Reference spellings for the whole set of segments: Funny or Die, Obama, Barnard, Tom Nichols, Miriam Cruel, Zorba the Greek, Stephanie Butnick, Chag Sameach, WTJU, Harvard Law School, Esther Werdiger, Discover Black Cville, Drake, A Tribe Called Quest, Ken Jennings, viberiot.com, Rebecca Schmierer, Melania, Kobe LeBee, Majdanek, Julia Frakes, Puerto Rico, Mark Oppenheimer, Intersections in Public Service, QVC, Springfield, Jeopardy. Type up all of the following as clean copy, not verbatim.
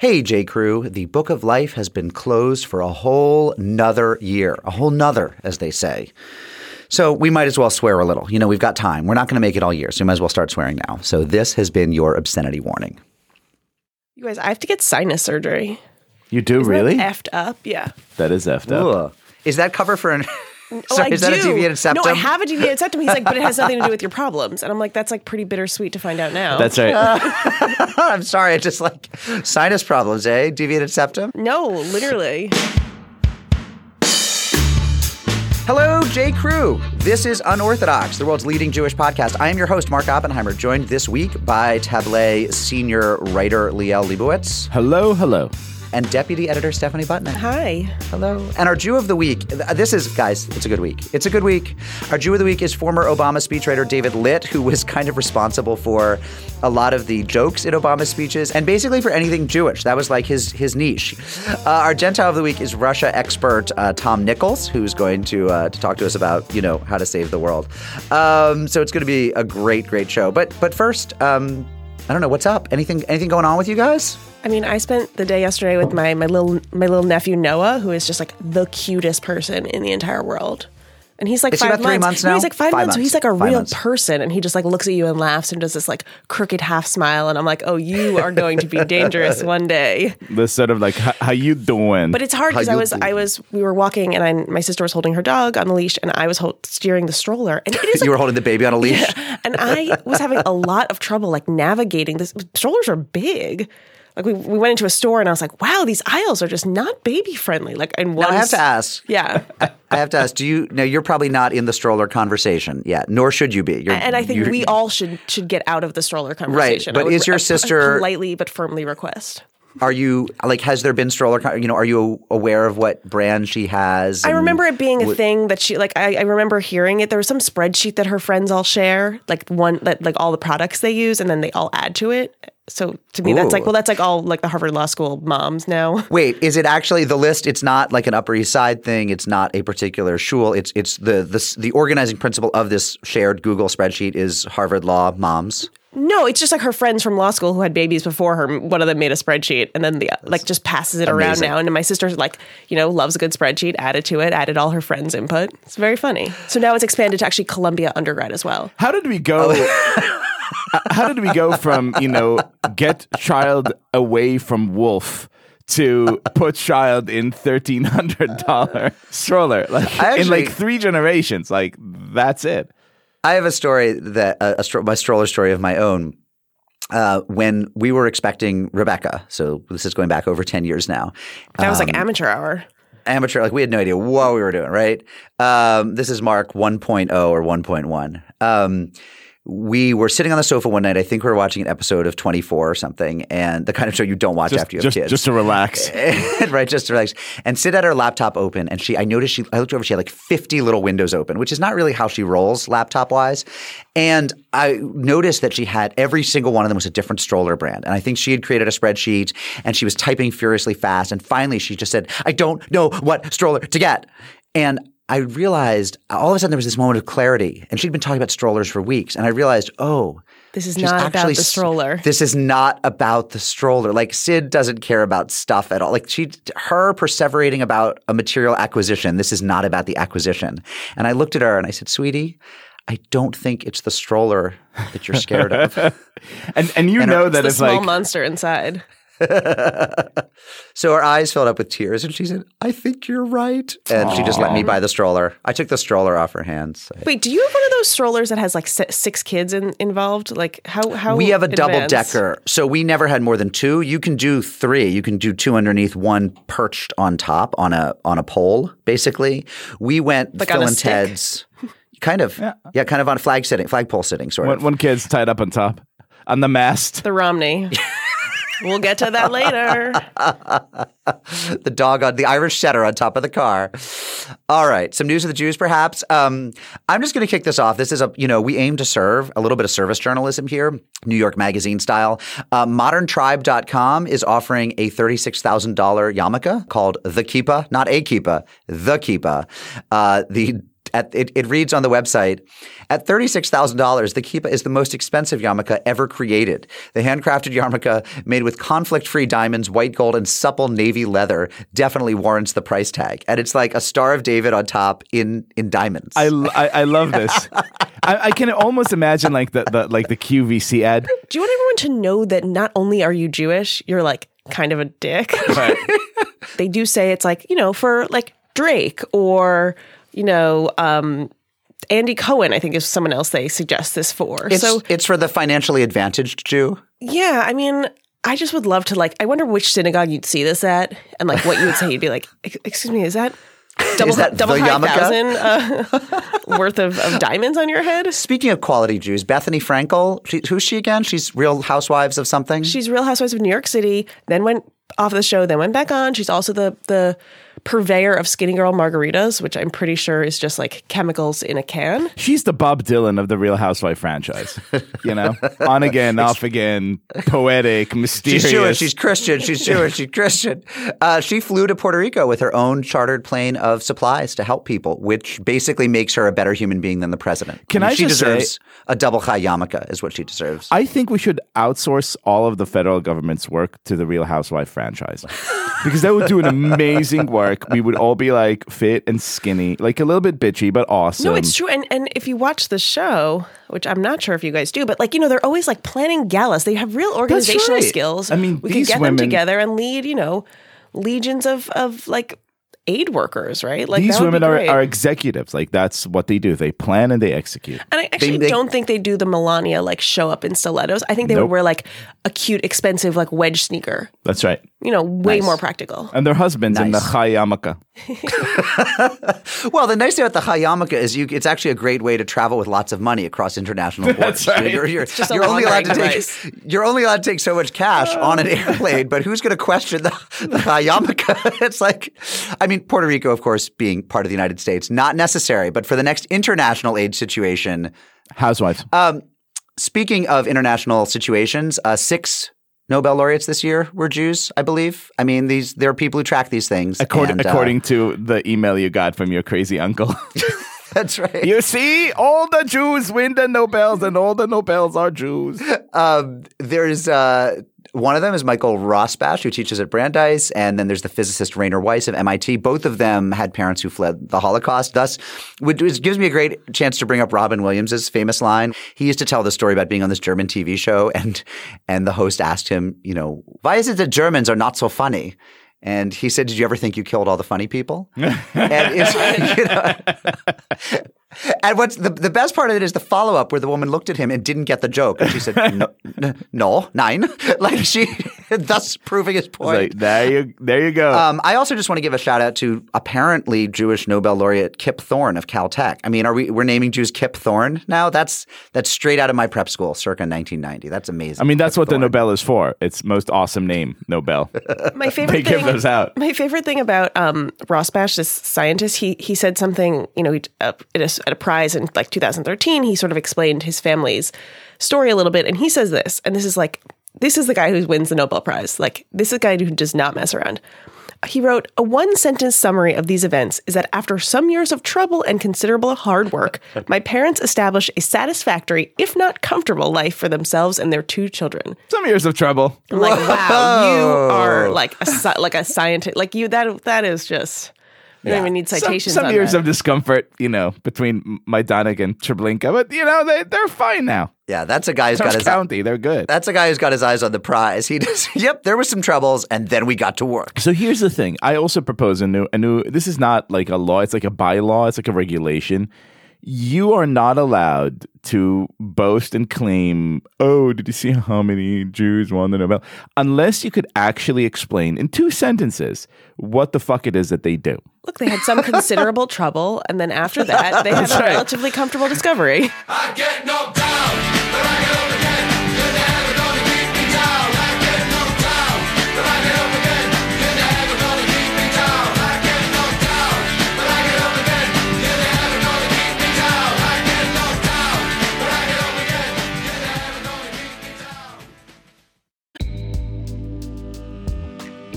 Hey, J. Crew, the Book of Life has been closed for a whole nother year, a whole nother, as they say. So we might as well swear a little. You know, we've got time. We're not going to make it all year, so we might as well start swearing now. So this has been your obscenity warning. You guys, I have to get sinus surgery. You do? Isn't really? That effed up, yeah. That is effed up. Ooh. Is that cover for an... Sorry, is that a deviated septum? No, I have a deviated septum. He's like, but it has nothing to do with your problems. And I'm like, that's like pretty bittersweet to find out now. That's right. I'm sorry. I just like sinus problems, eh? Deviated septum? No, literally. Hello, J. Crew. This is Unorthodox, the world's leading Jewish podcast. I am your host, Mark Oppenheimer, joined this week by Tablet senior writer Liel Leibovitz. Hello, hello. And Deputy Editor Stephanie Butnick. Hi. Hello. And our Jew of the Week, this is, guys, it's a good week. It's a good week. Our Jew of the Week is former Obama speechwriter David Litt, who was kind of responsible for a lot of the jokes in Obama's speeches and basically for anything Jewish. That was like his niche. Our Gentile of the Week is Russia expert Tom Nichols, who's going to talk to us about, you know, how to save the world. So it's going to be a great, great show. But first, I don't know, what's up? Anything going on with you guys? I mean, I spent the day yesterday with my little nephew Noah, who is just like the cutest person in the entire world. And he's like is 5 months. 3 months now? No, he's like five months. So he's like a real person, and he just like looks at you and laughs and does this like crooked half smile, and I'm like, oh, you are going to be dangerous one day. This sort of like, how you doing? But it's hard because we were walking, and my sister was holding her dog on the leash, and I was steering the stroller. And it is you were holding the baby on a leash, yeah, and I was having a lot of trouble like navigating this. Strollers are big. Like we went into a store and I was like, wow, these aisles are just not baby friendly. Like, and I have to ask. Yeah. I have to ask. You're probably not in the stroller conversation yet, nor should you be. And I think we all should get out of the stroller conversation. Right. But is your sister politely but firmly request? Are you like? Has there been stroller? You know, are you aware of what brand she has? I remember it being a thing that she like. I remember hearing it. There was some spreadsheet that her friends all share, like one that like all the products they use, and then they all add to it. So to me, that's like all like the Harvard Law School moms now. Wait, is it actually the list? It's not like an Upper East Side thing. It's not a particular shul. It's the organizing principle of this shared Google spreadsheet is Harvard Law moms. No, it's just like her friends from law school who had babies before her. One of them made a spreadsheet and then just passes it around now. And my sister's like, you know, loves a good spreadsheet, added to it, added all her friends' input. It's very funny. So now it's expanded to actually Columbia undergrad as well. How did we go? How did we go from, you know, get child away from wolf to put child in $1,300 stroller? Like in like three generations. Like that's it. I have a story my stroller story of my own. When we were expecting Rebecca, so this is going back over 10 years now. That was like amateur hour. Like we had no idea what we were doing, right? This is Mark 1.0 or 1.1. We were sitting on the sofa one night. I think we were watching an episode of 24 or something, and the kind of show you don't watch after you have kids. Just to relax. Right, just to relax. And sit at her laptop open, and I looked over, she had like 50 little windows open, which is not really how she rolls laptop-wise. And I noticed that she had every single one of them was a different stroller brand. And I think she had created a spreadsheet, and she was typing furiously fast. And finally, she just said, I don't know what stroller to get. And I realized all of a sudden there was this moment of clarity, and she'd been talking about strollers for weeks, and I realized, oh, this is not about the stroller. This is not about the stroller. Like Sid doesn't care about stuff at all. Like her perseverating about a material acquisition, this is not about the acquisition. And I looked at her and I said, sweetie, I don't think it's the stroller that you're scared of. and you know that it's like – small monster inside. So her eyes filled up with tears, and she said, I think you're right. And she just let me buy the stroller. I took the stroller off her hands. Wait, do you have one of those strollers that has like six kids involved? Like how we have a double-decker. So we never had more than two. You can do three. You can do two underneath, one perched on top on a pole, basically. We went like Phil and Ted's. Kind of. Yeah, kind of on flagpole sitting, sort of. One kid's tied up on top. On the mast. The Romney. We'll get to that later. The dog on the Irish setter on top of the car. All right. Some news of the Jews, perhaps. I'm just going to kick this off. This is we aim to serve a little bit of service journalism here, New York Magazine style. ModernTribe.com is offering a $36,000 yarmulke called The Kippah, not a kippah, The Kippah. The It reads on the website, at $36,000, the kippa is the most expensive yarmulke ever created. The handcrafted yarmulke made with conflict-free diamonds, white gold, and supple navy leather definitely warrants the price tag. And it's like a Star of David on top in diamonds. I love this. I can almost imagine like the QVC ad. Do you want everyone to know that not only are you Jewish, you're like kind of a dick? Right. They do say it's like, you know, for like Drake or... you know, Andy Cohen, I think, is someone else they suggest this for. It's for the financially advantaged Jew? Yeah. I mean, I just would love to, like, I wonder which synagogue you'd see this at and, like, what you would say. You'd be like, excuse me, is that double $5,000 worth of diamonds on your head? Speaking of quality Jews, Bethenny Frankel, who's she again? She's Real Housewives of something? She's Real Housewives of New York City, then went off the show, then went back on. She's also the purveyor of Skinny Girl margaritas, which I'm pretty sure is just like chemicals in a can. She's the Bob Dylan of the Real Housewife franchise. You know? On again, off again, poetic, mysterious. She's Jewish, she's Christian, she's Jewish, she's Christian. She flew to Puerto Rico with her own chartered plane of supplies to help people, which basically makes her a better human being than the president. She deserves a double chai yarmulke is what she deserves. I think we should outsource all of the federal government's work to the Real Housewife franchise. Because that would do an amazing work. We would all be like fit and skinny, like a little bit bitchy, but awesome. No, it's true. And if you watch the show, which I'm not sure if you guys do, but like, you know, they're always like planning galas. They have real organizational skills. I mean, we could get them together and lead, you know, legions of like aid workers, right? Like these women are executives. Like that's what they do. They plan and they execute. And I actually don't think they do the Melania like show up in stilettos. I think they would wear like a cute, expensive like wedge sneaker. That's right. You know, way more practical. And their husbands in the chai yarmulke. Well, the nice thing about the chai yarmulke is it's actually a great way to travel with lots of money across international borders. Right. You're only allowed to take so much cash on an airplane, but who's going to question the chai yarmulke? It's like, I mean, Puerto Rico, of course, being part of the United States, not necessary. But for the next international aid situation, housewives. Speaking of international situations, 6 Nobel laureates this year were Jews, I believe. I mean, there are people who track these things. According to the email you got from your crazy uncle. That's right. You see, all the Jews win the Nobels, and all the Nobels are Jews. One of them is Michael Rosbash, who teaches at Brandeis, and then there's the physicist Rainer Weiss of MIT. Both of them had parents who fled the Holocaust. Thus, it gives me a great chance to bring up Robin Williams' famous line. He used to tell the story about being on this German TV show, and the host asked him, you know, why is it that Germans are not so funny? And he said, did you ever think you killed all the funny people? And what's the best part of it is the follow-up where the woman looked at him and didn't get the joke. And she said, no, nine. Like she – thus proving his point. Like, there you go. I also just want to give a shout-out to apparently Jewish Nobel laureate Kip Thorne of Caltech. I mean, we're naming Jews Kip Thorne now? That's straight out of my prep school circa 1990. That's amazing. I mean, that's Kip Thorne. The Nobel is for. It's most awesome name, Nobel. My favorite thing – they give those out. My favorite thing about Rosbash, this scientist, he said something, you know, at a prize in like 2013, he sort of explained his family's story a little bit. And he says this, and this is the guy who wins the Nobel Prize. Like, this is a guy who does not mess around. He wrote, a one-sentence summary of these events is that after some years of trouble and considerable hard work, my parents established a satisfactory, if not comfortable, life for themselves and their 2 children. Some years of trouble. I'm like, wow, you are like a scientist. Like you, that is just... You don't even need citations. Some on years that. Of discomfort, you know, between Majdanek and Treblinka, but you know they're fine now. Yeah, that's a guy who's got his county. They're good. That's a guy who's got his eyes on the prize. He does. Yep, there were some troubles, and then we got to work. So here's the thing. I also propose a new. This is not like a law. It's like a bylaw. It's like a regulation. You are not allowed to boast and claim, oh, did you see how many Jews won the Nobel? Unless you could actually explain in 2 sentences what the fuck it is that they do. Look, they had some considerable trouble, and then after that, they had a relatively comfortable discovery. I get knocked down, but I get up again. You're never gonna keep me down. I get knocked down, but I get up again. You're never gonna keep me down. I get knocked down, but I get up again. You're never gonna keep me down. I get knocked down, but I get up again. You're never gonna keep me down.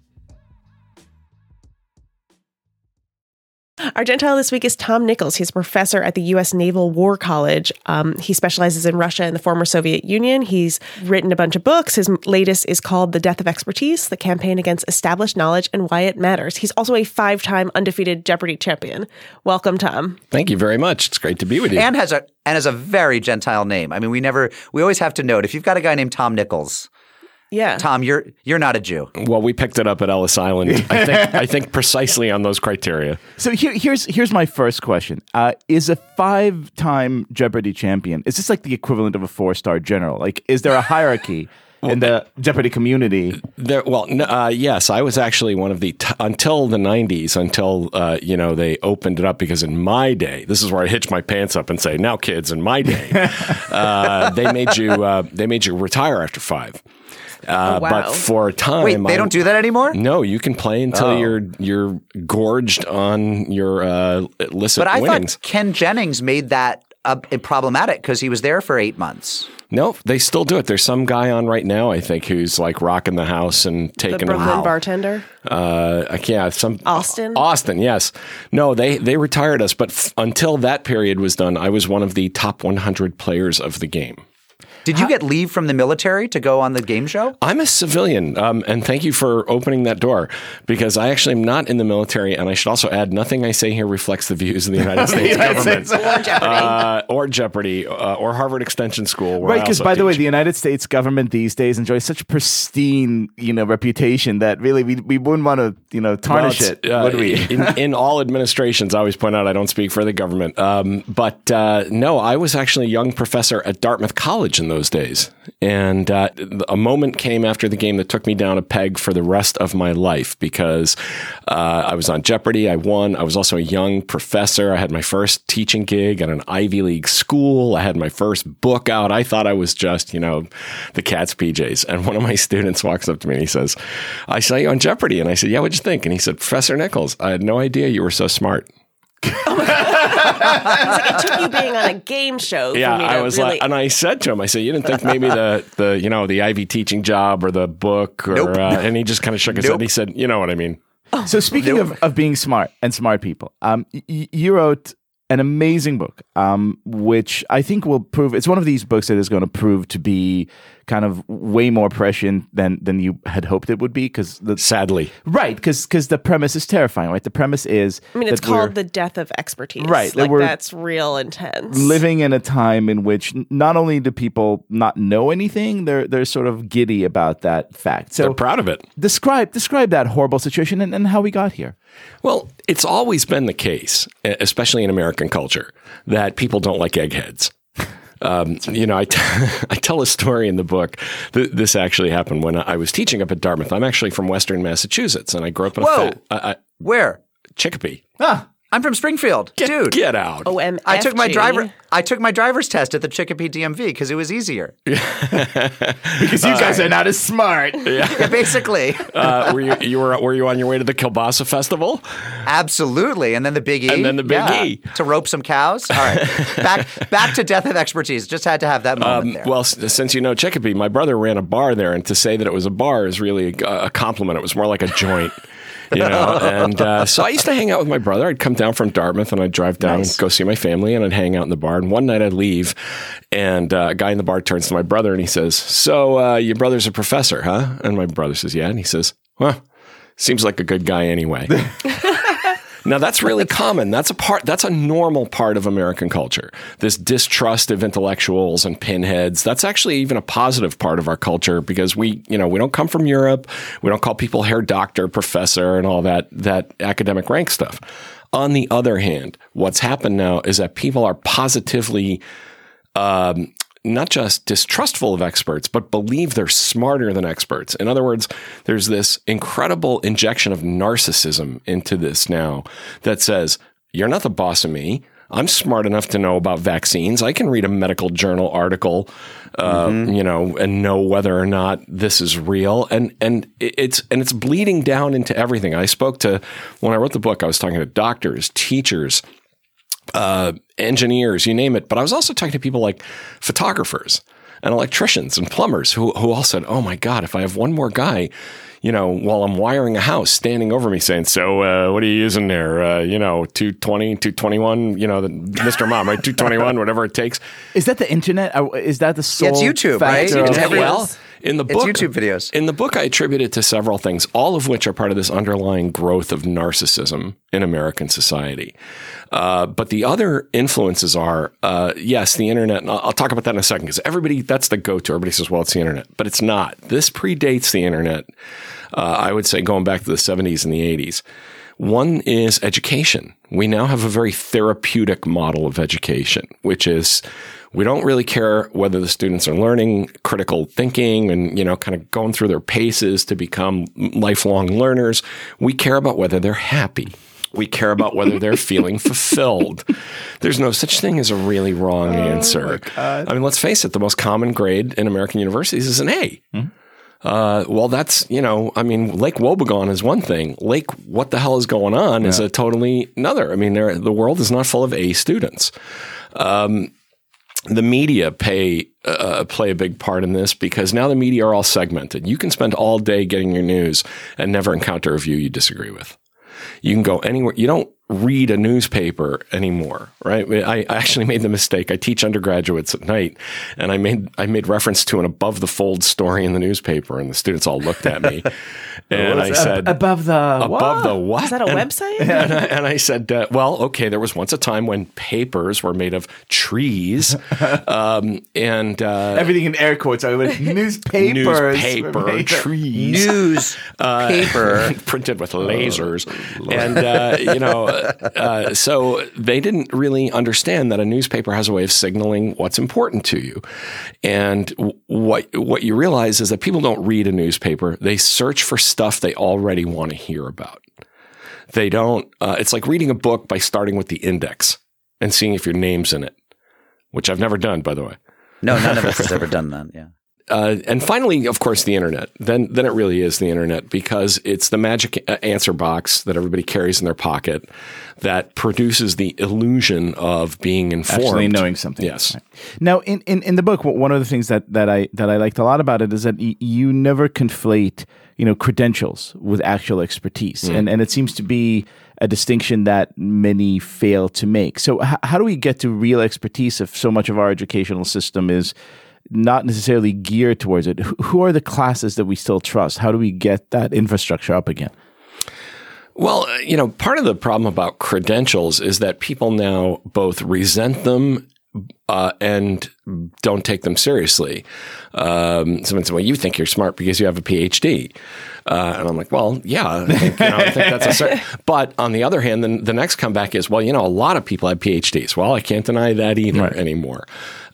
Our Gentile this week is Tom Nichols. He's a professor at the U.S. Naval War College. He specializes in Russia and the former Soviet Union. He's written a bunch of books. His latest is called The Death of Expertise, The Campaign Against Established Knowledge and Why It Matters. He's also a five-time undefeated Jeopardy champion. Welcome, Tom. Thank you very much. It's great to be with you. And has a very Gentile name. I mean, we always have to note, if you've got a guy named Tom Nichols— Yeah. Tom, you're not a Jew. Well, we picked it up at Ellis Island, I think precisely on those criteria. So here's my first question. Is a five-time Jeopardy champion, is this like the equivalent of a four-star general? Like, is there a hierarchy in the Jeopardy community? Yes. I was actually one of the, until the 90s, until they opened it up, because in my day, this is where I hitch my pants up and say, now kids, in my day, they made you retire after five. But for a time... Wait, they don't do that anymore? No, you can play until you're gorged on your illicit winnings. But I thought Ken Jennings made that problematic because he was there for 8 months. No, they still do it. There's some guy on right now, I think, who's like rocking the house and taking the Brooklyn bartender. Austin, yes. No, they retired us, but until that period was done, I was one of the top 100 players of the game. Did you get leave from the military to go on the game show? I'm a civilian, and thank you for opening that door, because I actually am not in the military, and I should also add, nothing I say here reflects the views of the United States government. Or Jeopardy, or Harvard Extension School. Right, because by the way, the United States government these days enjoys such a pristine reputation that really we wouldn't want to tarnish it, would we? in all administrations, I always point out I don't speak for the government. But I was actually a young professor at Dartmouth College in those days. And a moment came after the game that took me down a peg for the rest of my life, because I was on Jeopardy. I won. I was also a young professor. I had my first teaching gig at an Ivy League school. I had my first book out. I thought I was just, the cat's PJs. And one of my students walks up to me and he says, I saw you on Jeopardy. And I said, yeah, what'd you think? And he said, Professor Nichols, I had no idea you were so smart. Oh my God. It took you being on a game show. Yeah, I was really... and I said to him, I said, you didn't think maybe the Ivy teaching job or the book or, nope. And he just kind of shook his head. He said, you know what I mean? So speaking of being smart and smart people, you wrote an amazing book, which I think will prove, it's one of these books that is going to prove to be kind of way more prescient than you had hoped it would be. Sadly. Right, because the premise is terrifying, right? The premise is... I mean, it's called The Death of Expertise. Right. Like, that's real intense. Living in a time in which not only do people not know anything, they're sort of giddy about that fact. So they're proud of it. Describe that horrible situation and how we got here. Well, it's always been the case, especially in American culture, that people don't like eggheads. I tell a story in the book. This actually happened when I was teaching up at Dartmouth. I'm actually from Western Massachusetts, and I grew up in where? Chicopee. Ah. I'm from Springfield, dude. Get out! OMFG. I took my driver's test at the Chicopee DMV because it was easier. Because you guys are not as smart. Yeah. Yeah, basically. Were you on your way to the kielbasa festival? Absolutely, and then the Big E. And then the Big E to rope some cows. All right, back to Death of Expertise. Just had to have that moment there. Well, since you know Chicopee, my brother ran a bar there, and to say that it was a bar is really a compliment. It was more like a joint. You know, and so I used to hang out with my brother. I'd come down from Dartmouth and I'd drive down and go see my family and I'd hang out in the bar. And one night I'd leave and a guy in the bar turns to my brother and he says, so your brother's a professor, huh? And my brother says, yeah. And he says, well, seems like a good guy anyway. Now, that's really common. That's a normal part of American culture. This distrust of intellectuals and pinheads. That's actually even a positive part of our culture because we don't come from Europe. We don't call people Herr Doctor, Professor, and all that academic rank stuff. On the other hand, what's happened now is that people are positively not just distrustful of experts, but believe they're smarter than experts. In other words, there's this incredible injection of narcissism into this now that says, you're not the boss of me. I'm smart enough to know about vaccines. I can read a medical journal article, and know whether or not this is real. And it's bleeding down into everything. When I wrote the book, I was talking to doctors, teachers, engineers, you name it. But I was also talking to people like photographers and electricians and plumbers who all said, oh my God, if I have one more guy, while I'm wiring a house standing over me saying, so what are you using there? 220, 221, Mr. Mom, right? 221, whatever it takes. Is that the internet? Is that the sole fact? Yeah, it's YouTube, right? It's YouTube videos. In the book, I attribute it to several things, all of which are part of this underlying growth of narcissism in American society. But the other influences are, yes, the internet. And I'll talk about that in a second because everybody, that's the go-to. Everybody says, well, it's the internet. But it's not. This predates the internet, I would say, going back to the 70s and the 80s. One is education. We now have a very therapeutic model of education, which is we don't really care whether the students are learning critical thinking and, kind of going through their paces to become lifelong learners. We care about whether they're happy. We care about whether they're feeling fulfilled. There's no such thing as a really wrong answer. I mean, let's face it. The most common grade in American universities is an A. Mm-hmm. Well, that's, Lake Wobegon is one thing. Lake what the hell is going on is a totally another. I mean, the world is not full of A students. The media play a big part in this because now the media are all segmented. You can spend all day getting your news and never encounter a view you disagree with. You can go anywhere. You don't read a newspaper anymore, right? I actually made the mistake. I teach undergraduates at night, and I made reference to an above-the-fold story in the newspaper, and the students all looked at me. And I said... Above the what? Is that a website? And I said, there was once a time when papers were made of trees. Everything in air quotes. I went, newspaper, trees. Newspaper. Printed with lasers. And, so they didn't really understand that a newspaper has a way of signaling what's important to you. And what you realize is that people don't read a newspaper. They search for stuff they already want to hear about. They don't it's like reading a book by starting with the index and seeing if your name's in it, which I've never done, by the way. No, none of us has ever done that, yeah. And finally, of course, the internet. Then it really is the internet because it's the magic answer box that everybody carries in their pocket that produces the illusion of being informed. Actually knowing something. Yes. Right. Now, in the book, one of the things that I liked a lot about it is that you never conflate credentials with actual expertise. Mm. And it seems to be a distinction that many fail to make. So how do we get to real expertise if so much of our educational system is not necessarily geared towards it? Who are the classes that we still trust? How do we get that infrastructure up again? Well, you know, part of the problem about credentials is that people now both resent them and don't take them seriously. Someone said, well, you think you're smart because you have a PhD. And I'm like, well, yeah, I think that's a certain. But on the other hand, then the next comeback is, well, you know, a lot of people have PhDs. Well, I can't deny that either anymore.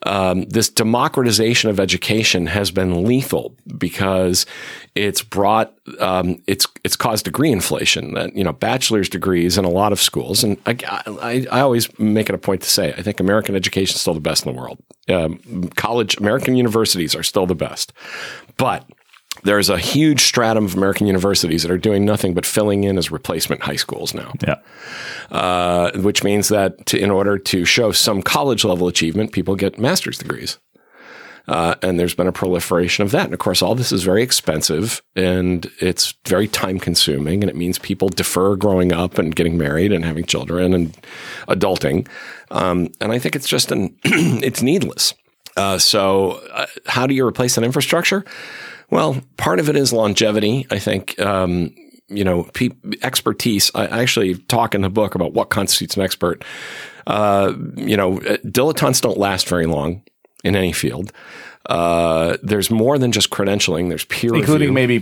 This democratization of education has been lethal because it's brought, it's caused degree inflation. That, you know, bachelor's degrees in a lot of schools, and I always make it a point to say, I think American education is still the best in the world. American universities are still the best, but there's a huge stratum of American universities that are doing nothing but filling in as replacement high schools now. Yeah. Which means that in order to show some college level achievement, people get master's degrees. And there's been a proliferation of that. And of course, all this is very expensive and it's very time consuming. And it means people defer growing up and getting married and having children and adulting. And I think it's just it's needless. So how do you replace that infrastructure? Well, part of it is longevity. I think, expertise. I actually talk in the book about what constitutes an expert. Dilettantes don't last very long in any field. There's more than just credentialing. There's peer review. Including maybe,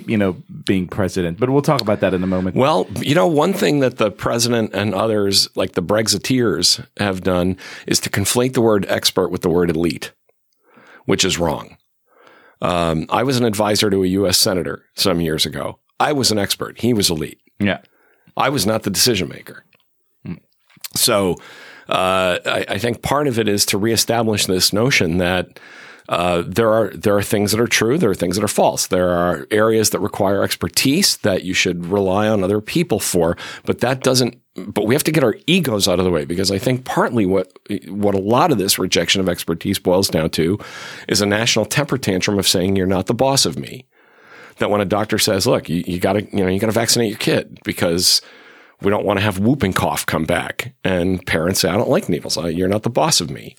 being president. But we'll talk about that in a moment. Well, one thing that the president and others, like the Brexiteers, have done is to conflate the word expert with the word elite, which is wrong. I was an advisor to a U.S. senator some years ago. I was an expert. He was elite. Yeah. I was not the decision maker. So I think part of it is to reestablish this notion that there are things that are true. There are things that are false. There are areas that require expertise that you should rely on other people for, but we have to get our egos out of the way, because I think partly what a lot of this rejection of expertise boils down to is a national temper tantrum of saying, you're not the boss of me. That when a doctor says, look, you gotta vaccinate your kid because we don't want to have whooping cough come back, and parents say, I don't like needles. You're not the boss of me.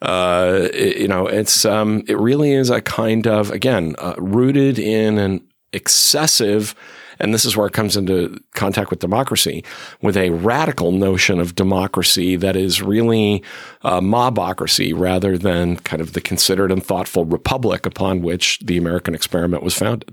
It really is a kind of, again, rooted in an excessive, and this is where it comes into contact with democracy, with a radical notion of democracy that is really mobocracy rather than kind of the considered and thoughtful republic upon which the American experiment was founded.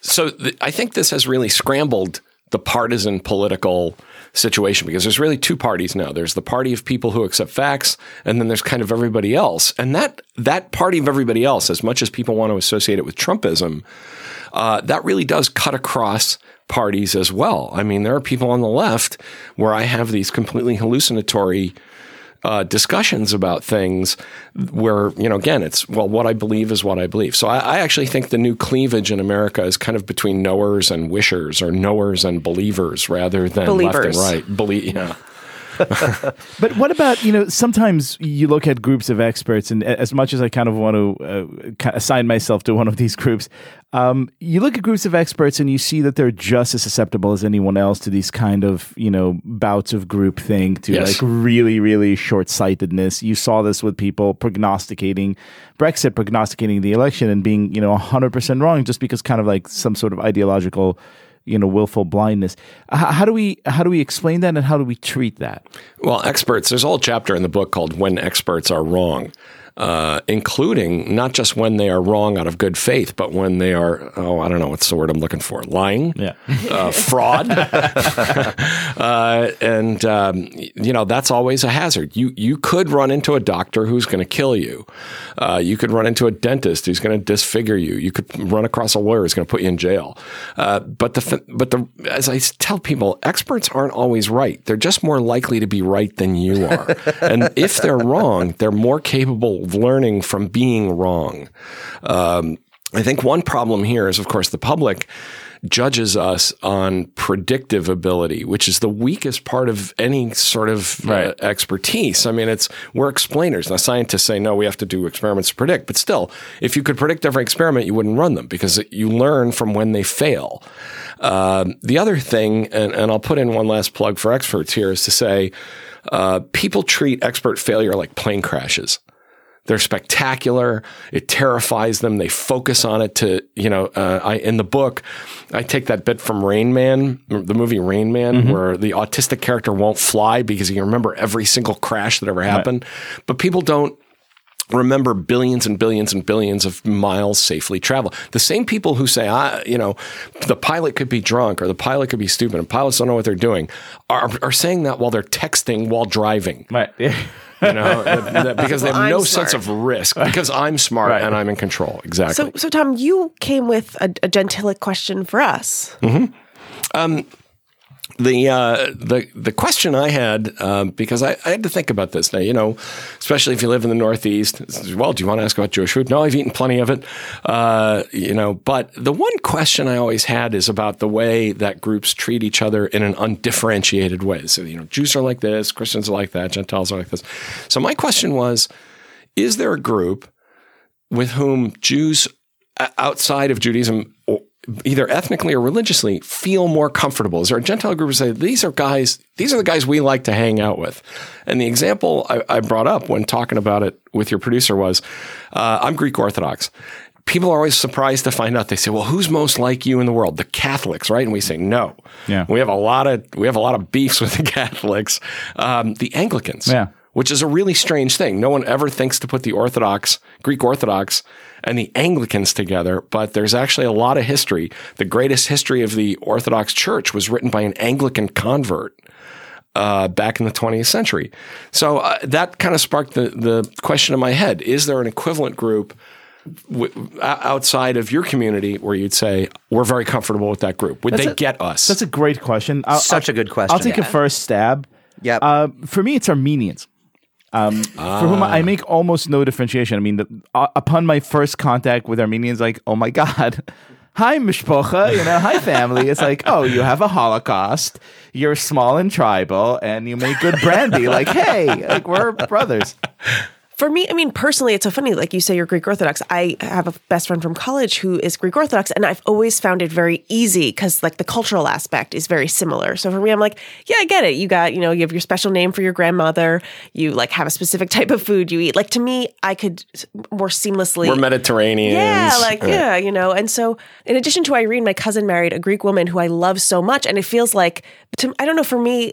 So I think this has really scrambled the partisan political situation, because there's really two parties now. There's the party of people who accept facts, and then there's kind of everybody else. And that party of everybody else, as much as people want to associate it with Trumpism, that really does cut across parties as well. I mean, there are people on the left where I have these completely hallucinatory discussions about things where, again, it's, well, what I believe is what I believe. So I actually think the new cleavage in America is kind of between knowers and wishers, or knowers and believers rather than believers. Left and right. Yeah. But what about, sometimes you look at groups of experts, and as much as I kind of want to assign myself to one of these groups, you look at groups of experts and you see that they're just as susceptible as anyone else to these kind of, bouts of groupthink, to like really, really short-sightedness. You saw this with people prognosticating Brexit, prognosticating the election, and being, 100% wrong just because kind of like some sort of ideological, willful blindness. How do we explain that, and how do we treat that? Well, experts, there's a whole chapter in the book called When Experts Are Wrong. Including not just when they are wrong out of good faith, but when they are, lying, fraud. That's always a hazard. You could run into a doctor who's going to kill you. You could run into a dentist who's going to disfigure you. You could run across a lawyer who's going to put you in jail. But as I tell people, experts aren't always right. They're just more likely to be right than you are. And if they're wrong, they're more capable of learning from being wrong. I think one problem here is, of course, the public judges us on predictive ability, which is the weakest part of any sort of expertise. I mean, we're explainers. Now, scientists say, no, we have to do experiments to predict. But still, if you could predict every experiment, you wouldn't run them because you learn from when they fail. The other thing, and I'll put in one last plug for experts here, is to say people treat expert failure like plane crashes. They're spectacular. It terrifies them. They focus on it to, in the book, I take that bit from Rain Man, the movie Rain Man, where the autistic character won't fly because he can remember every single crash that ever happened. Right. But people don't remember billions and billions and billions of miles safely traveled. The same people who say, the pilot could be drunk or the pilot could be stupid and pilots don't know what they're doing are saying that while they're texting while driving. Right. Because they have no sense of risk. Because I'm smart and I'm in control. Exactly. So Tom, you came with a gentilic question for us. Mm-hmm. The question I had, because I had to think about this now, especially if you live in the Northeast, well, do you want to ask about Jewish food? No, I've eaten plenty of it. But the one question I always had is about the way that groups treat each other in an undifferentiated way. So, Jews are like this, Christians are like that, Gentiles are like this. So my question was, is there a group with whom Jews outside of Judaism either ethnically or religiously feel more comfortable? Is there a Gentile group who say, these are the guys we like to hang out with? And the example I brought up when talking about it with your producer was, I'm Greek Orthodox. People are always surprised to find out. They say, well, who's most like you in the world? The Catholics, right? And we say, no. Yeah. We have a lot of beefs with the Catholics. The Anglicans. Yeah. Which is a really strange thing. No one ever thinks to put the Orthodox, Greek Orthodox, and the Anglicans together, but there's actually a lot of history. The greatest history of the Orthodox Church was written by an Anglican convert back in the 20th century. So that kind of sparked the question in my head. Is there an equivalent group outside of your community where you'd say, we're very comfortable with that group? Would they get us? That's a great question. Such a good question. I'll take a first stab. Yep. For me, it's Armenians. For whom I make almost no differentiation. I mean, upon my first contact with Armenians, like, oh my God, hi mishpocha, hi family. It's like, oh, you have a Holocaust, you're small and tribal, and you make good brandy. Like, hey, like we're brothers. For me, I mean, personally, it's so funny. Like you say, you're Greek Orthodox. I have a best friend from college who is Greek Orthodox, and I've always found it very easy because, like, the cultural aspect is very similar. So for me, I'm like, yeah, I get it. You got, you have your special name for your grandmother. You like have a specific type of food you eat. Like to me, I could more seamlessly. We're Mediterranean. Yeah, like yeah, And so, in addition to Irene, my cousin married a Greek woman who I love so much, and it feels like I don't know. For me,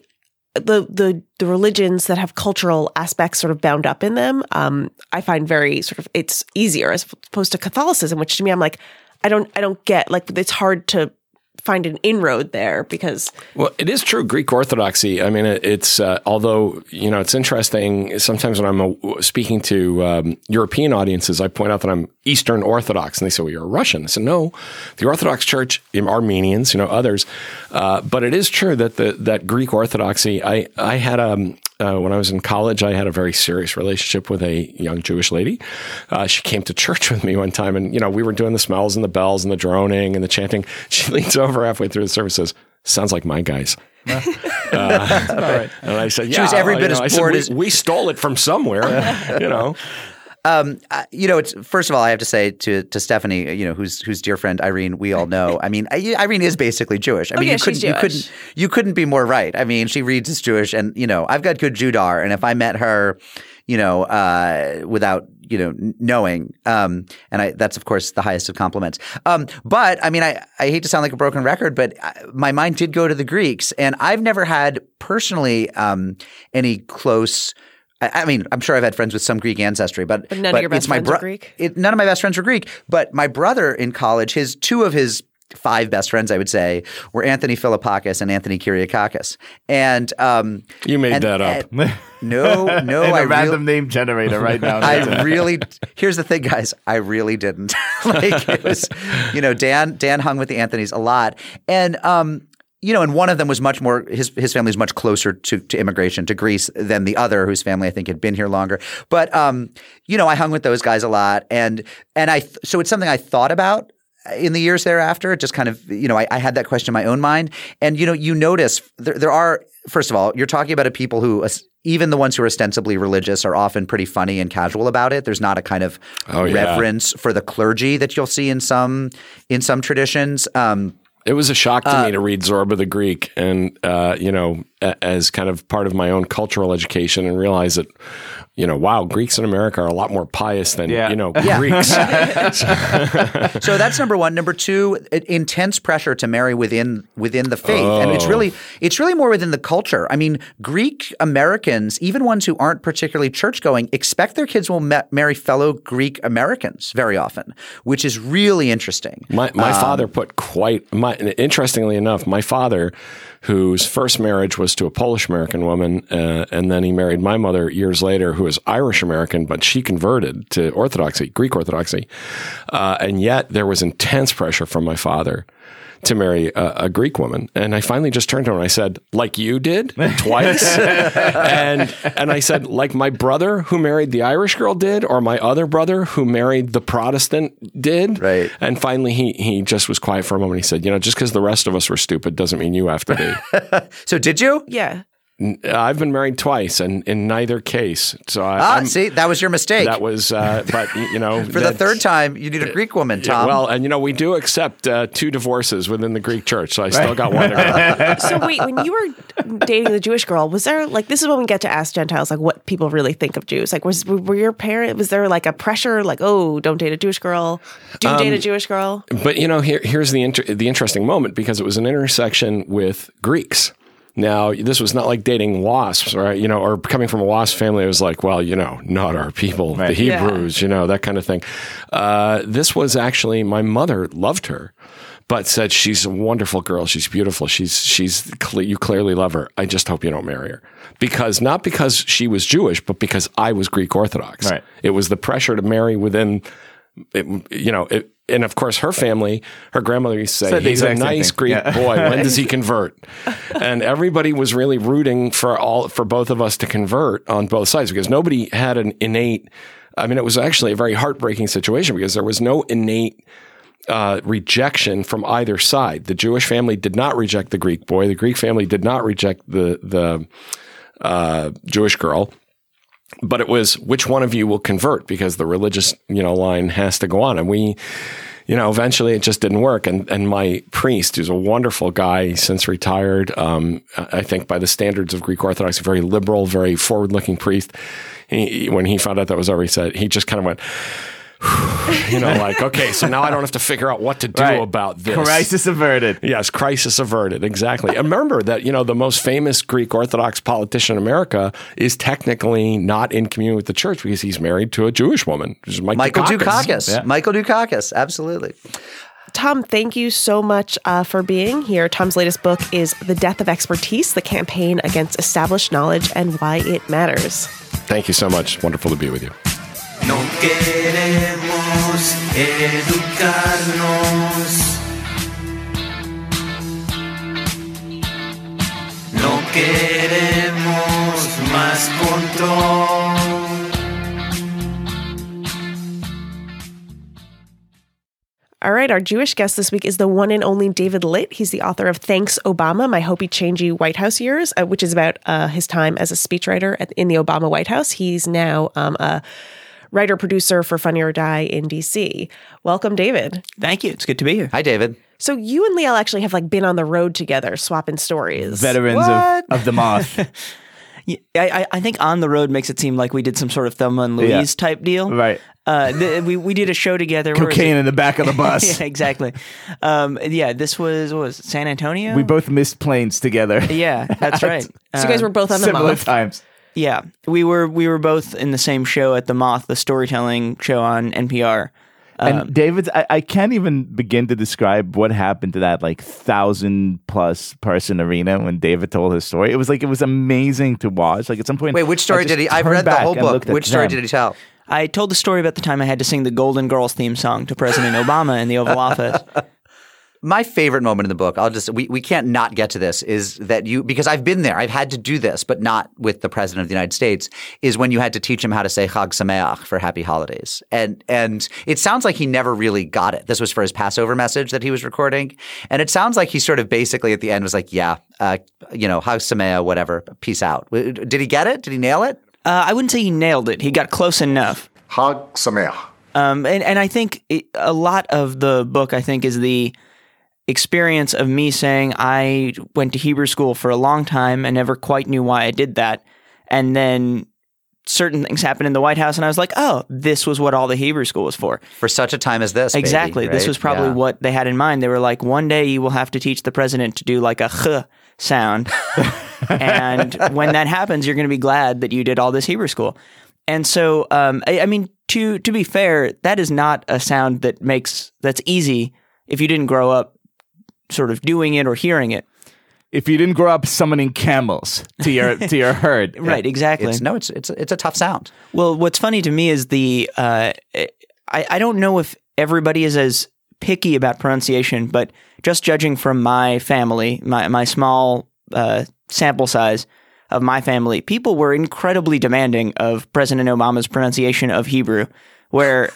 the religions that have cultural aspects sort of bound up in them, I find very sort of, it's easier as opposed to Catholicism, which to me, I'm like, I don't get, like, it's hard to find an inroad there because... Well, it is true, Greek Orthodoxy. I mean, it's, although, it's interesting, sometimes when I'm speaking to European audiences, I point out that I'm Eastern Orthodox, and they say, well, you're a Russian. I said, no, the Orthodox Church, Armenians, others, but it is true that that Greek Orthodoxy, I had when I was in college, I had a very serious relationship with a young Jewish lady. She came to church with me one time, and we were doing the smells and the bells and the droning and the chanting. She leans over halfway through the service and says, "Sounds like my guys." All right. And I said, "Yeah." She was every bit as bored as we stole it from somewhere. It's, first of all, I have to say to Stephanie, whose dear friend Irene, we all know. I mean, Irene is basically Jewish. I mean, you couldn't be more right. I mean, she reads as Jewish, and I've got good Judar, and if I met her, without knowing, that's of course the highest of compliments. But I mean, I hate to sound like a broken record, but my mind did go to the Greeks, and I've never had personally any close. I mean, I'm sure I've had friends with some Greek ancestry, but none of your best friends were Greek? None of my best friends were Greek. But my brother in college, two of his five best friends, I would say, were Anthony Philippakis and Anthony Kyriakakis. And you made that up. No, in a random name generator right now. Here's the thing, guys. I really didn't. Like it was, Dan hung with the Anthonys a lot, and. And one of them was much more – his family was much closer to immigration, to Greece, than the other, whose family I think had been here longer. But, I hung with those guys a lot. And so it's something I thought about in the years thereafter, it just kind of, you know, I had that question in my own mind. And, you know, you notice there are, first of all, you're talking about a people who, even the ones who are ostensibly religious, are often pretty funny and casual about it. There's not a kind of reverence for the clergy that you'll see in some traditions. It was a shock to me to read Zorba the Greek and, you know, as kind of part of my own cultural education, and realize that, you know, wow, Greeks in America are a lot more pious than, you know, Greeks. So that's number one. Number two, intense pressure to marry within the faith. Oh. And it's really more within the culture. I mean, Greek Americans, even ones who aren't particularly church-going, expect their kids will marry fellow Greek Americans very often, which is really interesting. My father put interestingly enough, my father, whose first marriage was to a Polish-American woman, and then he married my mother years later, who is Irish-American, but she converted to Orthodoxy, Greek Orthodoxy. And yet there was intense pressure from my father to marry a Greek woman. And I finally just turned to him and I said, like you did twice? and I said, like my brother who married the Irish girl did, or my other brother who married the Protestant did. Right. And finally he just was quiet for a moment. He said, you know, just because the rest of us were stupid doesn't mean you have to be. So did you? Yeah. I've been married twice, and in neither case. So see, that was your mistake. That was, but you know, for the third time, you need a Greek woman, Tom. Well, and you know, we do accept 2 divorces within the Greek church, so I still got one. So wait, when you were dating the Jewish girl, was there like, this is when we get to ask Gentiles like what people really think of Jews? Like, was there like a pressure, like, oh, don't date a Jewish girl, do date a Jewish girl? But you know, here's the interesting moment, because it was an intersection with Greeks. Now, this was not like dating WASPs, right? You know, or coming from a WASP family, it was like, well, you know, not our people, right. The Hebrews, you know, that kind of thing. This was actually, my mother loved her, but said, she's a wonderful girl. She's beautiful. You clearly love her. I just hope you don't marry her. Not because she was Jewish, but because I was Greek Orthodox. Right. It was the pressure to marry within, you know, and of course, her family, her grandmother used to say, he's a nice Greek boy. When does he convert? And everybody was really rooting for both of us to convert on both sides, because nobody had an innate. I mean, it was actually a very heartbreaking situation, because there was no innate rejection from either side. The Jewish family did not reject the Greek boy. The Greek family did not reject the Jewish girl. But it was, which one of you will convert, because the religious, you know, line has to go on. And we, you know, eventually it just didn't work. And my priest, who's a wonderful guy, since retired, I think by the standards of Greek Orthodox, very liberal, very forward-looking priest. When he found out that was over, he said, he just kind of went, you know, like, okay, so now I don't have to figure out what to do about this. Crisis averted. Yes, crisis averted. Exactly. And remember that, you know, the most famous Greek Orthodox politician in America is technically not in communion with the church, because he's married to a Jewish woman. Michael Dukakis. Yeah. Michael Dukakis. Absolutely. Tom, thank you so much for being here. Tom's latest book is The Death of Expertise, The Campaign Against Established Knowledge and Why It Matters. Thank you so much. Wonderful to be with you. No queremos educarnos. No queremos más control. All right, our Jewish guest this week is the one and only David Litt. He's the author of Thanks, Obama, My Hopey Changey White House Years, which is about his time as a speechwriter in the Obama White House. He's now a writer-producer for Funny or Die in D.C. Welcome, David. Thank you. It's good to be here. Hi, David. So you and Liel actually have like been on the road together, swapping stories. Veterans of The Moth. I think on the road makes it seem like we did some sort of Thelma and Louise type deal. Right. We did a show together. Cocaine in the back of the bus. Yeah, exactly. This was, San Antonio? We both missed planes together. Yeah, that's right. So you guys were both on The Moth. Similar times. Yeah, we were both in the same show at The Moth, the storytelling show on NPR. And David, I can't even begin to describe what happened to that like 1,000+ person arena when David told his story. It was like, it was amazing to watch. Like at some point, wait, which story did he? I've read the whole book. Which story did he tell? I told the story about the time I had to sing the Golden Girls theme song to President Obama in the Oval Office. My favorite moment in the book, I'll just we can't not get to this, is that you – because I've been there. I've had to do this, but not with the president of the United States, is when you had to teach him how to say Chag Sameach for happy holidays. And it sounds like he never really got it. This was for his Passover message that he was recording. And it sounds like he sort of basically at the end was like, yeah, Chag Sameach, whatever, peace out. Did he get it? Did he nail it? I wouldn't say he nailed it. He got close enough. Chag Sameach. And I think a lot of the book, I think, is the experience of me saying I went to Hebrew school for a long time and never quite knew why I did that. And then certain things happened in the White House and I was like, oh, this was what all the Hebrew school was for. For such a time as this. Exactly. Baby, right? This was probably what they had in mind. They were like, one day you will have to teach the president to do like a ch sound. And when that happens, you're going to be glad that you did all this Hebrew school. And so, to be fair, that is not a sound that's easy if you didn't grow up sort of doing it or hearing it. If you didn't grow up summoning camels to your herd, right? Exactly. It's a tough sound. Well, what's funny to me is I don't know if everybody is as picky about pronunciation, but just judging from my family, my small sample size of my family, people were incredibly demanding of President Obama's pronunciation of Hebrew, where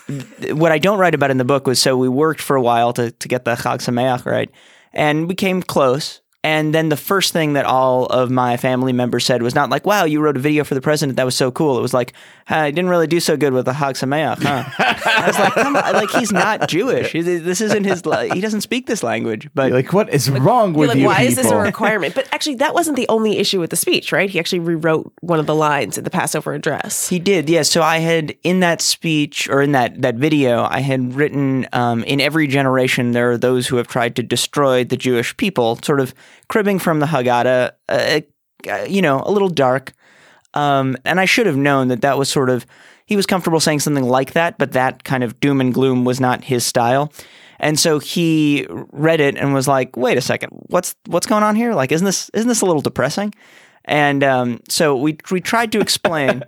what I don't write about in the book was, so we worked for a while to get the Chag Sameach right, and we came close, and then the first thing that all of my family members said was not like, wow, you wrote a video for the president, that was so cool. It was like, I didn't really do so good with the Chag Sameach, huh? I was like, come on, like, he's not Jewish. This isn't his, he doesn't speak this language. But like, what is wrong with you people? Why is this a requirement? But actually, that wasn't the only issue with the speech, right? He actually rewrote one of the lines in the Passover address. He did, yes. So I had, in that speech, or in that video, I had written, in every generation, there are those who have tried to destroy the Jewish people, sort of cribbing from the Haggadah, a little dark. And I should have known that was sort of, he was comfortable saying something like that, but that kind of doom and gloom was not his style. And so he read it and was like, wait a second, what's going on here? Like, isn't this a little depressing? And so we tried to explain,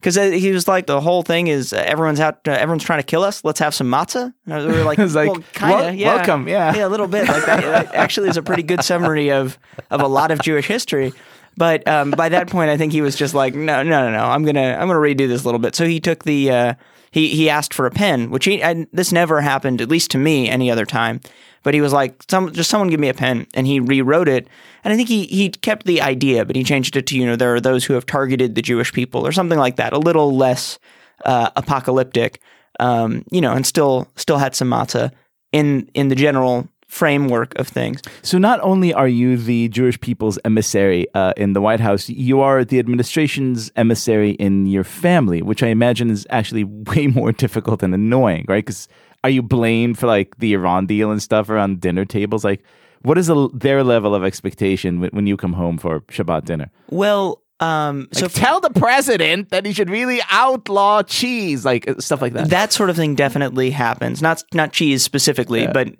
because he was like, the whole thing is everyone's trying to kill us. Let's have some matzah. And we were like, well, kind of, yeah. Welcome, yeah. Yeah, a little bit. Like that actually is a pretty good summary of a lot of Jewish history. But by that point, I think he was just like, no, I'm gonna redo this a little bit. So he took the he asked for a pen, which this never happened, at least to me, any other time. But he was like, someone give me a pen, and he rewrote it. And I think he kept the idea, but he changed it to, there are those who have targeted the Jewish people, or something like that, a little less apocalyptic, and still had some matzah in the general framework of things. So not only are you the Jewish people's emissary in the White House, you are the administration's emissary in your family, which I imagine is actually way more difficult and annoying, right? Because are you blamed for like the Iran deal and stuff around dinner tables? Like, what is their level of expectation when you come home for Shabbat dinner? Well, tell the president that he should really outlaw cheese, like stuff like that. That sort of thing definitely happens. Not cheese specifically, but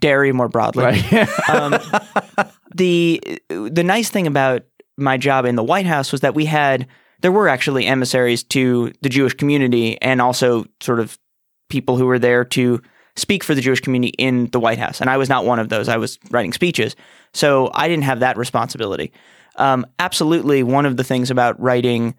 dairy more broadly. Right. The nice thing about my job in the White House was that there were actually emissaries to the Jewish community, and also sort of people who were there to speak for the Jewish community in the White House. And I was not one of those. I was writing speeches. So I didn't have that responsibility. Absolutely, one of the things about writing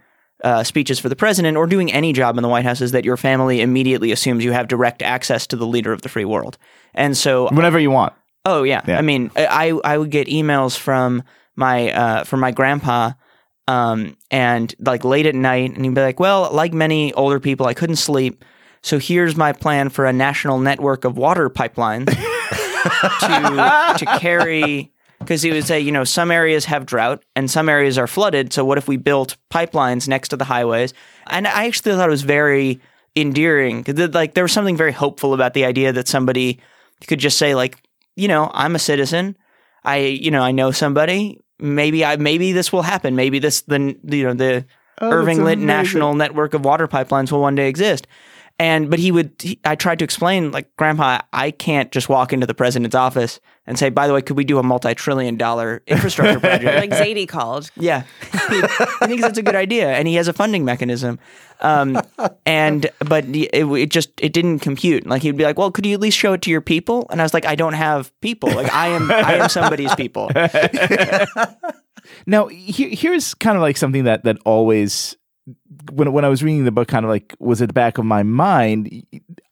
speeches for the president, or doing any job in the White House, is that your family immediately assumes you have direct access to the leader of the free world. And so— whenever you want. Oh, yeah. I mean, I would get emails from my grandpa, and like late at night, and he'd be like, well, like many older people, I couldn't sleep. So here's my plan for a national network of water pipelines to carry, because he would say, some areas have drought and some areas are flooded. So what if we built pipelines next to the highways? And I actually thought it was very endearing. Like, there was something very hopeful about the idea that somebody could just say, like, I'm a citizen. I know somebody. Maybe this will happen. Maybe the Irving Litt National Network of Water Pipelines will one day exist. But I tried to explain, like, Grandpa, I can't just walk into the president's office and say, by the way, could we do a multi-trillion-dollar infrastructure project? Like Zadie called. Yeah. He thinks it's a good idea, and he has a funding mechanism. But it didn't compute. Like, he'd be like, well, could you at least show it to your people? And I was like, I don't have people. Like, I am somebody's people. Now, here's kind of like something that always, when I was reading the book, kind of like was at the back of my mind.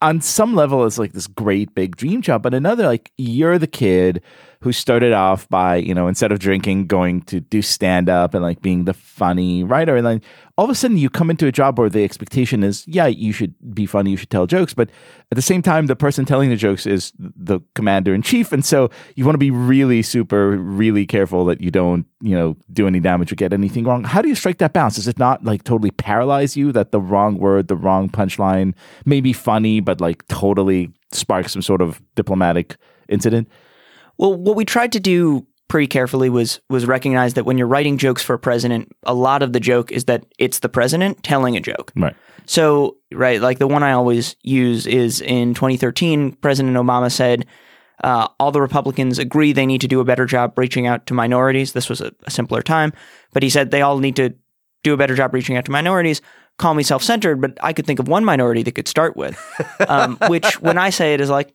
On some level, it's like this great big dream job, but another, like, you're the kid who started off by, you know, instead of drinking, going to do stand up and like being the funny writer, and then all of a sudden you come into a job where the expectation is, yeah, you should be funny, you should tell jokes, but at the same time, the person telling the jokes is the commander in chief, and so you want to be really really careful that you don't, you know, do any damage or get anything wrong. How do you strike that balance? Does it not like totally paralyze you that the wrong word, the wrong punchline may be funny, but like totally sparks some sort of diplomatic incident? Well, what we tried to do pretty carefully was recognize that when you're writing jokes for a president, a lot of the joke is that it's the president telling a joke. Right. So, right, like the one I always use is in 2013, President Obama said, all the Republicans agree they need to do a better job reaching out to minorities. This was a simpler time, but he said they all need to do a better job reaching out to minorities. Call me self-centered, but I could think of one minority they could start with, which when I say it is like,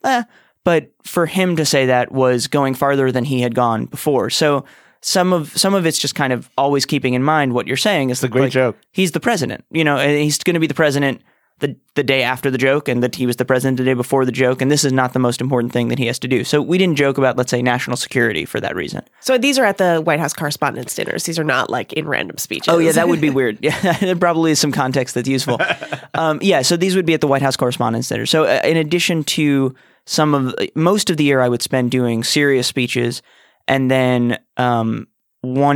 But for him to say that was going farther than he had gone before. So some of it's just kind of always keeping in mind what you're saying. It's a great joke. He's the president, you know, and he's going to be the president the day after the joke, and that he was the president the day before the joke, and this is not the most important thing that he has to do. So we didn't joke about, let's say, national security for that reason. So these are at the White House Correspondents' Dinners. These are not like in random speeches. Oh yeah, that would be weird. Yeah, there probably is some context that's useful. Yeah, so these would be at the White House Correspondents' Dinner. So in addition to most of the year I would spend doing serious speeches, and then 1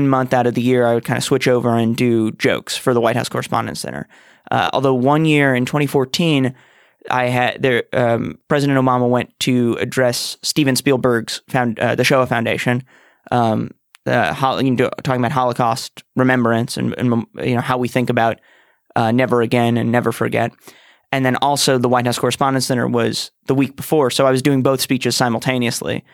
month out of the year I would kind of switch over and do jokes for the White House Correspondents' Dinner. Although 1 year in 2014, President Obama went to address Steven Spielberg's the Shoah Foundation, talking about Holocaust remembrance and you know how we think about never again and never forget. And then also the White House Correspondents' Dinner was the week before, so I was doing both speeches simultaneously,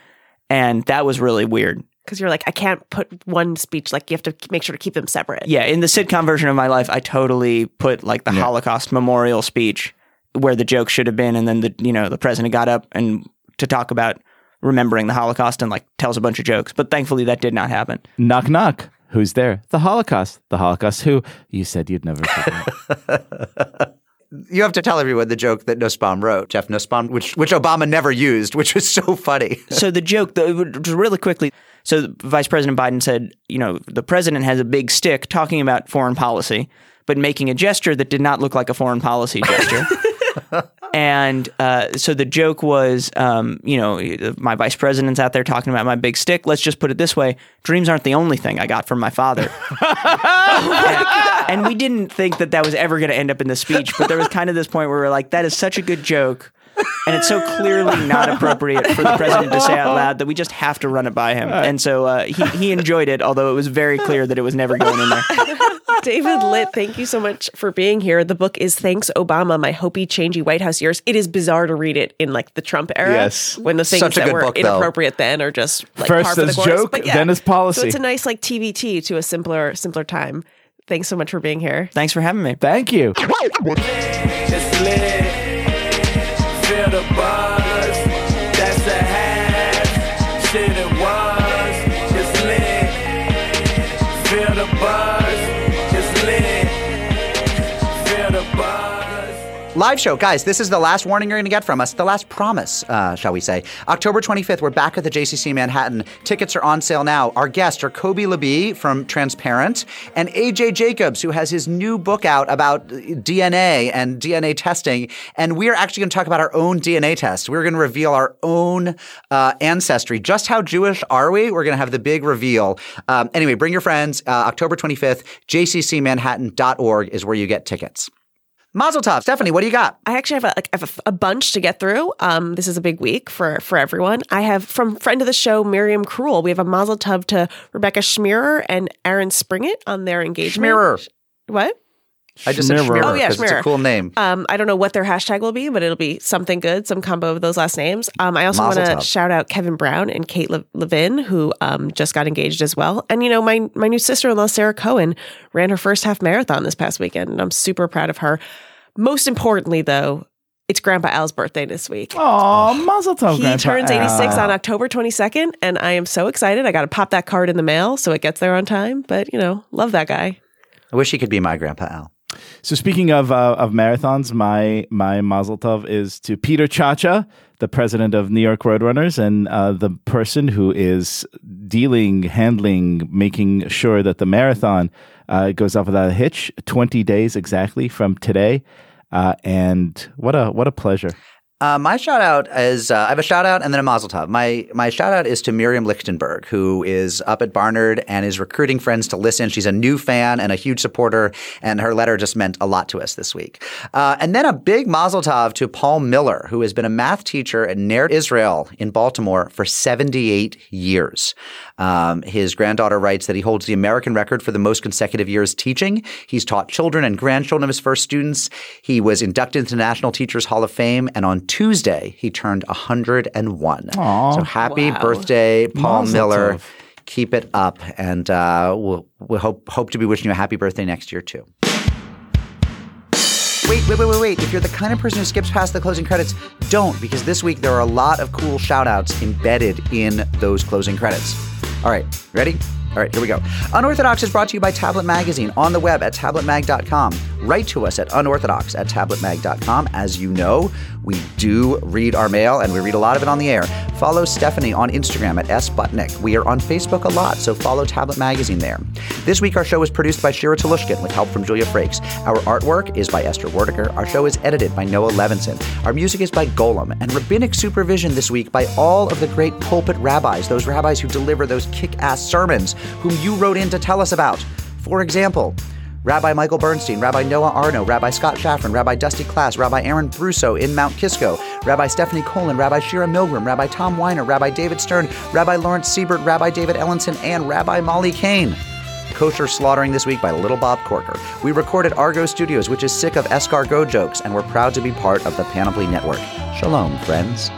and that was really weird. Because you're like, I can't put one speech, like you have to make sure to keep them separate. Yeah, in the sitcom version of my life, I totally put like the Holocaust memorial speech where the joke should have been, and then the president got up and to talk about remembering the Holocaust and like tells a bunch of jokes. But thankfully that did not happen. Knock knock. Who's there? The Holocaust. The Holocaust who? You said you'd never forget. You have to tell everyone the joke that Nussbaum wrote, Jeff Nussbaum, which Obama never used, which was so funny. So the joke, really quickly, so Vice President Biden said, you know, the president has a big stick talking about foreign policy, but making a gesture that did not look like a foreign policy gesture. And so the joke was, you know, my vice president's out there talking about my big stick. Let's just put it this way. Dreams aren't the only thing I got from my father. And we didn't think that was ever going to end up in the speech. But there was kind of this point where we were like, that is such a good joke. And it's so clearly not appropriate for the president to say out loud that we just have to run it by him. And so he enjoyed it, although it was very clear that it was never going in there. David Litt, thank you so much for being here. The book is Thanks, Obama, My Hopey, Changey White House Years. It is bizarre to read it in like the Trump era. Yes. When the things that were inappropriate then are just like first as joke, then as policy. So it's a nice like TBT to a simpler time. Thanks so much for being here. Thanks for having me. Thank you. The buzz, that's a half, shit it was, it's lit, feel the buzz, it's lit, feel the buzz. Live show, guys, this is the last warning you're going to get from us, the last promise, shall we say. October 25th, we're back at the JCC Manhattan. Tickets are on sale now. Our guests are Kobe LeBee from Transparent and AJ Jacobs, who has his new book out about DNA and DNA testing. And we're actually going to talk about our own DNA test. We're going to reveal our own ancestry. Just how Jewish are we? We're going to have the big reveal. Anyway, bring your friends. October 25th, jccmanhattan.org is where you get tickets. Mazel tov. Stephanie, what do you got? I actually have a bunch to get through. This is a big week for everyone. I have, from friend of the show, Miriam Cruel, we have a mazel tov to Rebecca Schmierer and Aaron Springett on their engagement. Schmierer. What? I just said Schmirrer. Oh, yeah, Schmirrer. It's a cool name. I don't know what their hashtag will be, but it'll be something good, some combo of those last names. I also want to shout out Kevin Brown and Kate Levin, who just got engaged as well. And, you know, my new sister-in-law, Sarah Cohen, ran her first half marathon this past weekend, and I'm super proud of her. Most importantly, though, it's Grandpa Al's birthday this week. Aw, mazel tov, Grandpa Al. He turns 86 on October 22nd, and I am so excited. I got to pop that card in the mail so it gets there on time. But, you know, love that guy. I wish he could be my Grandpa Al. So speaking of marathons, my mazel tov is to Peter Chacha, the president of New York Roadrunners, and the person who is handling, making sure that the marathon goes off without a hitch. 20 days exactly from today. And what a pleasure. My shout out is I have a shout out and then a mazel tov. My shout out is to Miriam Lichtenberg, who is up at Barnard and is recruiting friends to listen. She's a new fan and a huge supporter, and her letter just meant a lot to us this week. And then a big mazel tov to Paul Miller, who has been a math teacher at Ner Israel in Baltimore for 78 years. His granddaughter writes that he holds the American record for the most consecutive years teaching. He's taught children and grandchildren of his first students. He was inducted into the National Teachers Hall of Fame, and on Tuesday, he turned 101. Aww, so happy birthday, Paul Miller. Tough. Keep it up. And we'll hope to be wishing you a happy birthday next year, too. Wait. If you're the kind of person who skips past the closing credits, don't, because this week there are a lot of cool shout-outs embedded in those closing credits. All right, ready? All right, here we go. Unorthodox is brought to you by Tablet Magazine on the web at tabletmag.com. Write to us at unorthodox@tabletmag.com. As you know, we do read our mail, and we read a lot of it on the air. Follow Stephanie on Instagram at sbutnick. We are on Facebook a lot, so follow Tablet Magazine there. This week, our show is produced by Shira Talushkin with help from Julia Frakes. Our artwork is by Esther Werdiger. Our show is edited by Noah Levinson. Our music is by Golem, and rabbinic supervision this week by all of the great pulpit rabbis, those rabbis who deliver those kick-ass sermons whom you wrote in to tell us about. For example, Rabbi Michael Bernstein, Rabbi Noah Arno, Rabbi Scott Shafran, Rabbi Dusty Klass, Rabbi Aaron Brusso in Mount Kisco, Rabbi Stephanie Colin, Rabbi Shira Milgram, Rabbi Tom Weiner, Rabbi David Stern, Rabbi Lawrence Siebert, Rabbi David Ellenson, and Rabbi Molly Kane. Kosher slaughtering this week by Little Bob Corker. We record at Argo Studios, which is sick of escargot jokes, and we're proud to be part of the Panoply Network. Shalom, friends.